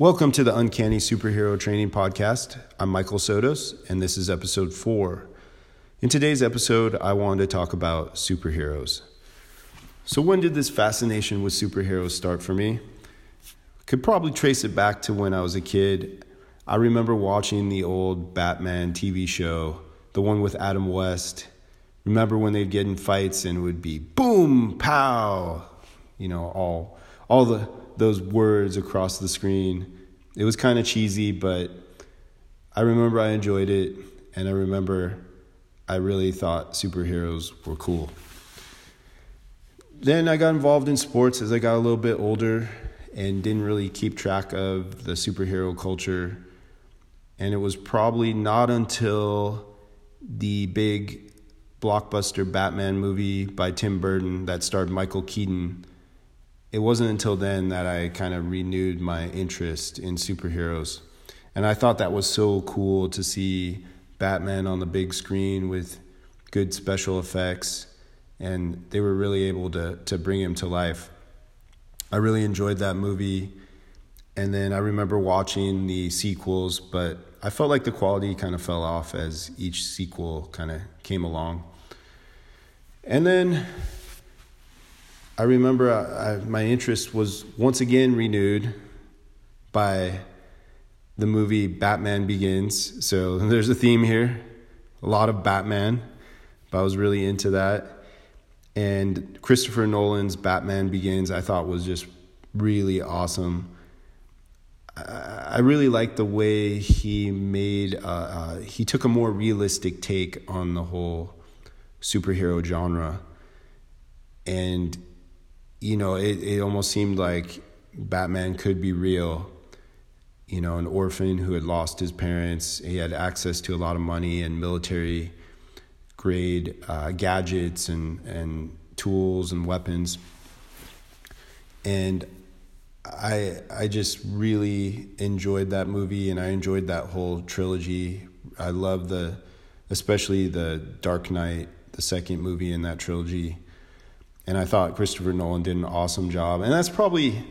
Welcome to the Uncanny Superhero Training Podcast. I'm Michael Sotos, and this is episode 4. In today's episode, I wanted to talk about superheroes. So when did this fascination with superheroes start for me? Could probably trace it back to when I was a kid. I remember watching the old Batman TV show, the one with Adam West. Remember when they'd get in fights and it would be boom, pow, you know, all those words across the screen. It was kind of cheesy, but I remember I enjoyed it, and I remember I really thought superheroes were cool. Then I got involved in sports as I got a little bit older and didn't really keep track of the superhero culture. And it was probably not until the big blockbuster Batman movie by Tim Burton that starred Michael Keaton. It wasn't until then that I kind of renewed my interest in superheroes. And I thought that was so cool to see Batman on the big screen with good special effects. And they were really able to bring him to life. I really enjoyed that movie. And then I remember watching the sequels, but I felt like the quality kind of fell off as each sequel kind of came along. And then I remember my interest was once again renewed by the movie Batman Begins. So there's a theme here, a lot of Batman, but I was really into that. And Christopher Nolan's Batman Begins I thought was just really awesome. I really liked the way he made, he took a more realistic take on the whole superhero genre. And you know, it almost seemed like Batman could be real. You know, an orphan who had lost his parents. He had access to a lot of money and military-grade gadgets and tools and weapons. And I just really enjoyed that movie, and I enjoyed that whole trilogy. I love especially the Dark Knight, the second movie in that trilogy. And I thought Christopher Nolan did an awesome job. And that's probably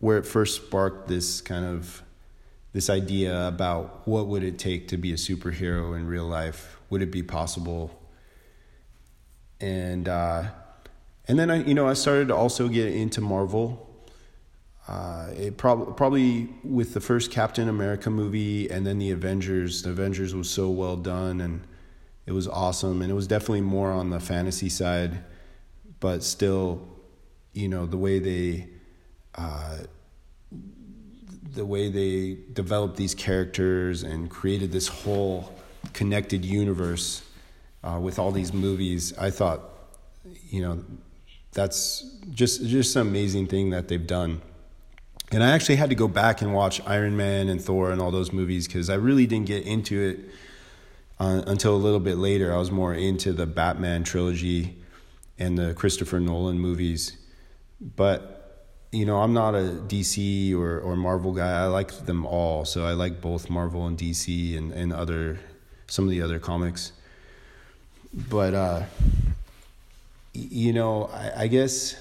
where it first sparked this idea about what would it take to be a superhero in real life? Would it be possible? And then I started to also get into Marvel. It probably with the first Captain America movie and then the Avengers. The Avengers was so well done, and it was awesome. And it was definitely more on the fantasy side. But still, you know, the way they developed these characters and created this whole connected universe with all these movies, I thought, you know, that's just an amazing thing that they've done. And I actually had to go back and watch Iron Man and Thor and all those movies because I really didn't get into it until a little bit later. I was more into the Batman trilogy and the Christopher Nolan movies. But, you know, I'm not a DC or Marvel guy. I like them all. So I like both Marvel and DC and some of the other comics. But, you know, I guess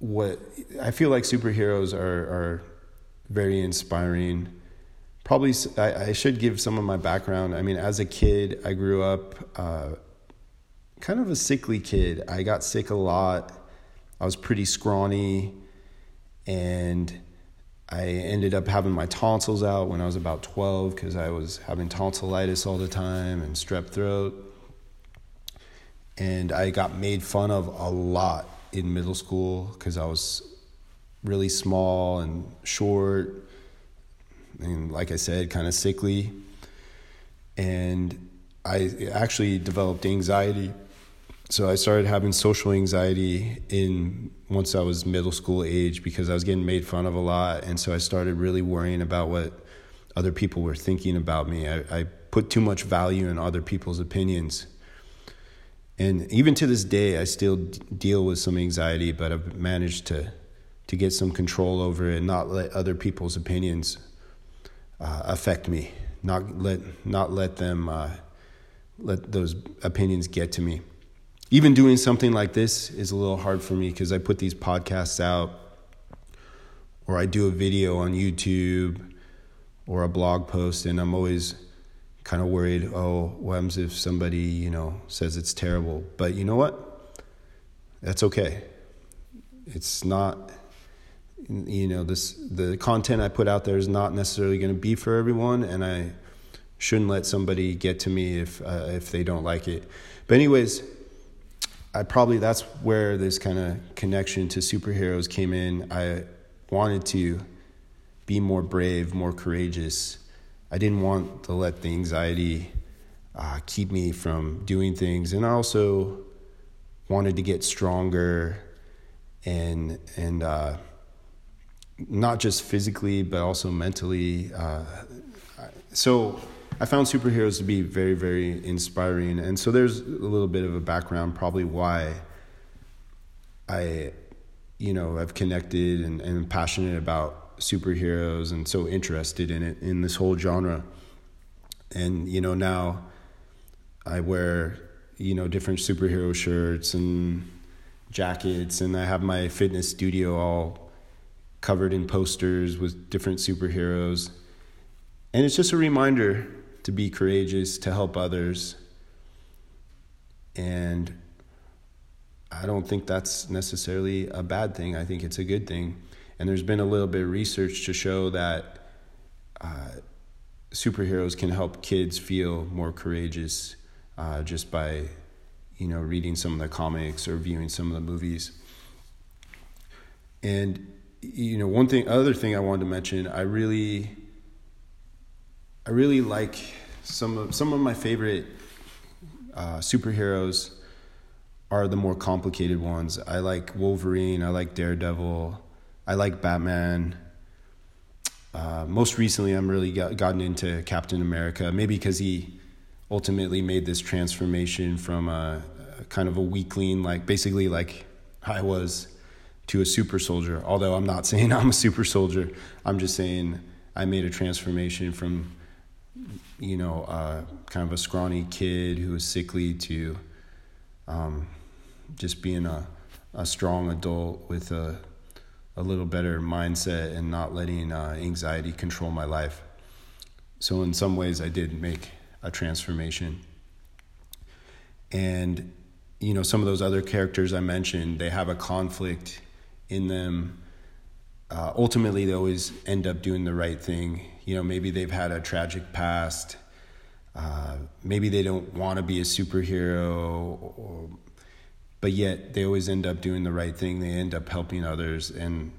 what I feel like superheroes are very inspiring. Probably I should give some of my background. I mean, as a kid, I grew up kind of a sickly kid. I got sick a lot. I was pretty scrawny, and I ended up having my tonsils out when I was about 12 because I was having tonsillitis all the time and strep throat. And I got made fun of a lot in middle school because I was really small and short and, like I said, kind of sickly. And I actually developed anxiety. So I started having social anxiety once I was middle school age because I was getting made fun of a lot. And so I started really worrying about what other people were thinking about me. I put too much value in other people's opinions. And even to this day, I still deal with some anxiety, but I've managed to get some control over it and not let other people's opinions affect me, not let those opinions get to me. Even doing something like this is a little hard for me because I put these podcasts out or I do a video on YouTube or a blog post, and I'm always kind of worried, oh, what if somebody, you know, says it's terrible? But you know what? That's okay. It's not, you know, the content I put out there is not necessarily going to be for everyone, and I shouldn't let somebody get to me if they don't like it. But anyways, that's where this kind of connection to superheroes came in. I wanted to be more brave, more courageous. I didn't want to let the anxiety keep me from doing things. And I also wanted to get stronger and not just physically, but also mentally. So I found superheroes to be very, very inspiring. And so there's a little bit of a background, probably why I've connected and am passionate about superheroes and so interested in it, in this whole genre. And, you know, now I wear, you know, different superhero shirts and jackets, and I have my fitness studio all covered in posters with different superheroes. And it's just a reminder to be courageous, to help others. And I don't think that's necessarily a bad thing. I think it's a good thing. And there's been a little bit of research to show that superheroes can help kids feel more courageous just by, you know, reading some of the comics or viewing some of the movies. And, you know, other thing I wanted to mention, I really like some of my favorite superheroes are the more complicated ones. I like Wolverine. I like Daredevil. I like Batman. Most recently, I'm really gotten into Captain America, maybe because he ultimately made this transformation from a kind of a weakling, like basically like I was, to a super soldier. Although I'm not saying I'm a super soldier. I'm just saying I made a transformation from, you know, kind of a scrawny kid who was sickly to just being a strong adult with a little better mindset and not letting anxiety control my life. So in some ways I did make a transformation. And, you know, some of those other characters I mentioned, they have a conflict in them. Ultimately, they always end up doing the right thing. You know, maybe they've had a tragic past. Maybe they don't want to be a superhero, but yet they always end up doing the right thing. They end up helping others. And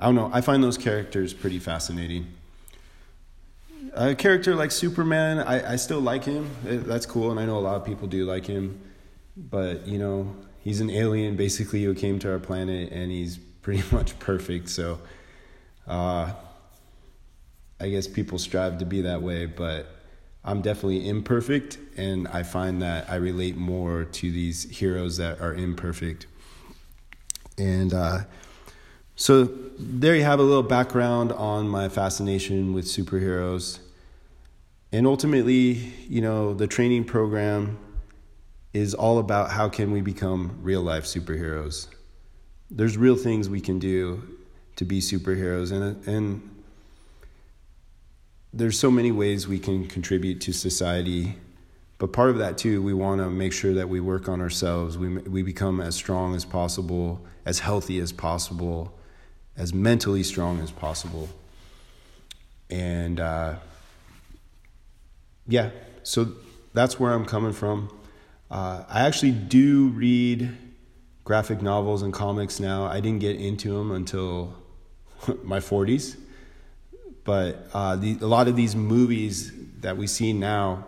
I don't know, I find those characters pretty fascinating. A character like Superman, I still like him. That's cool, and I know a lot of people do like him. But, you know, he's an alien, basically, who came to our planet, and he's pretty much perfect. So I guess people strive to be that way, but I'm definitely imperfect, and I find that I relate more to these heroes that are imperfect. And so there you have a little background on my fascination with superheroes. And ultimately, you know, the training program is all about how can we become real-life superheroes. There's real things we can do to be superheroes, and there's so many ways we can contribute to society. But part of that too, we want to make sure that we work on ourselves. We become as strong as possible, as healthy as possible, as mentally strong as possible. And yeah, so that's where I'm coming from. I actually do read graphic novels and comics now. I didn't get into them until my 40s. But a lot of these movies that we see now,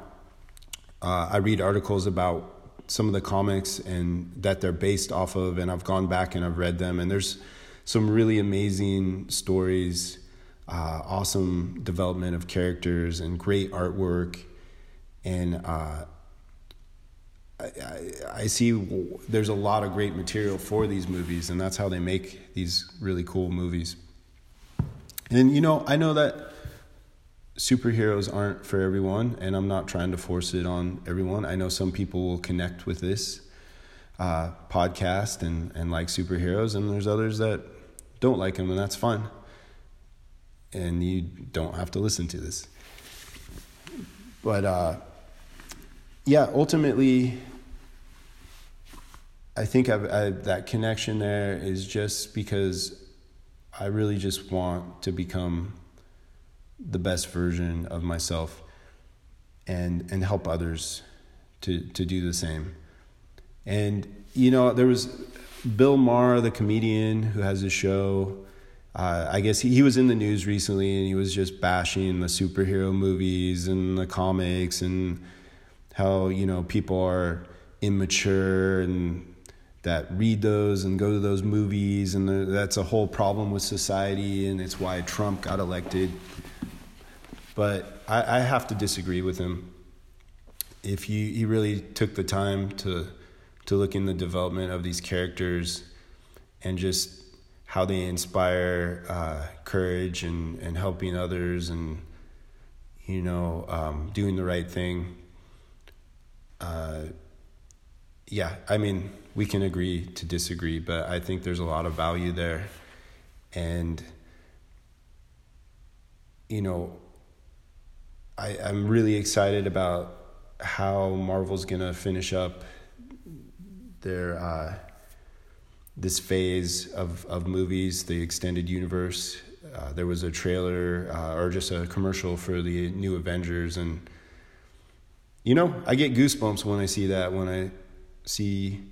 I read articles about some of the comics and that they're based off of, and I've gone back and I've read them. And there's some really amazing stories, awesome development of characters, and great artwork. And I see there's a lot of great material for these movies, and that's how they make these really cool movies. And, you know, I know that superheroes aren't for everyone, and I'm not trying to force it on everyone. I know some people will connect with this podcast and like superheroes, and there's others that don't like them, and that's fine. and you don't have to listen to this. But yeah, ultimately, I think that connection there is just because I really just want to become the best version of myself and help others to do the same. And, you know, there was Bill Maher, the comedian who has his show. I guess he was in the news recently, and he was just bashing the superhero movies and the comics and how, you know, people are immature and that read those and go to those movies, and that's a whole problem with society, and it's why Trump got elected. But I have to disagree with him. If he really took the time to look in the development of these characters and just how they inspire courage and helping others and, you know, doing the right thing. Yeah, I mean, we can agree to disagree, but I think there's a lot of value there. And, you know, I'm really excited about how Marvel's going to finish up their this phase of movies, the extended universe. There was a trailer or just a commercial for the new Avengers, and you know, I get goosebumps when I see that. When I see,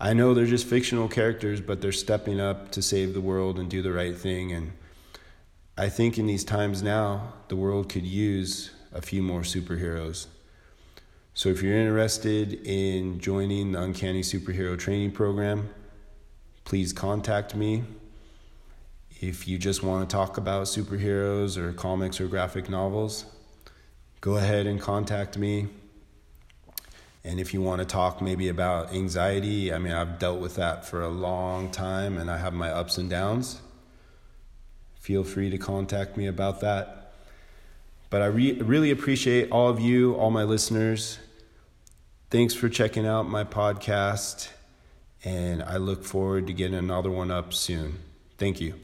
I know they're just fictional characters, but they're stepping up to save the world and do the right thing. And I think in these times now, the world could use a few more superheroes. So if you're interested in joining the Uncanny Superhero Training Program, please contact me. If you just want to talk about superheroes or comics or graphic novels, go ahead and contact me. And if you want to talk maybe about anxiety, I mean, I've dealt with that for a long time, and I have my ups and downs. Feel free to contact me about that. But I really appreciate all of you, all my listeners. Thanks for checking out my podcast, and I look forward to getting another one up soon. Thank you.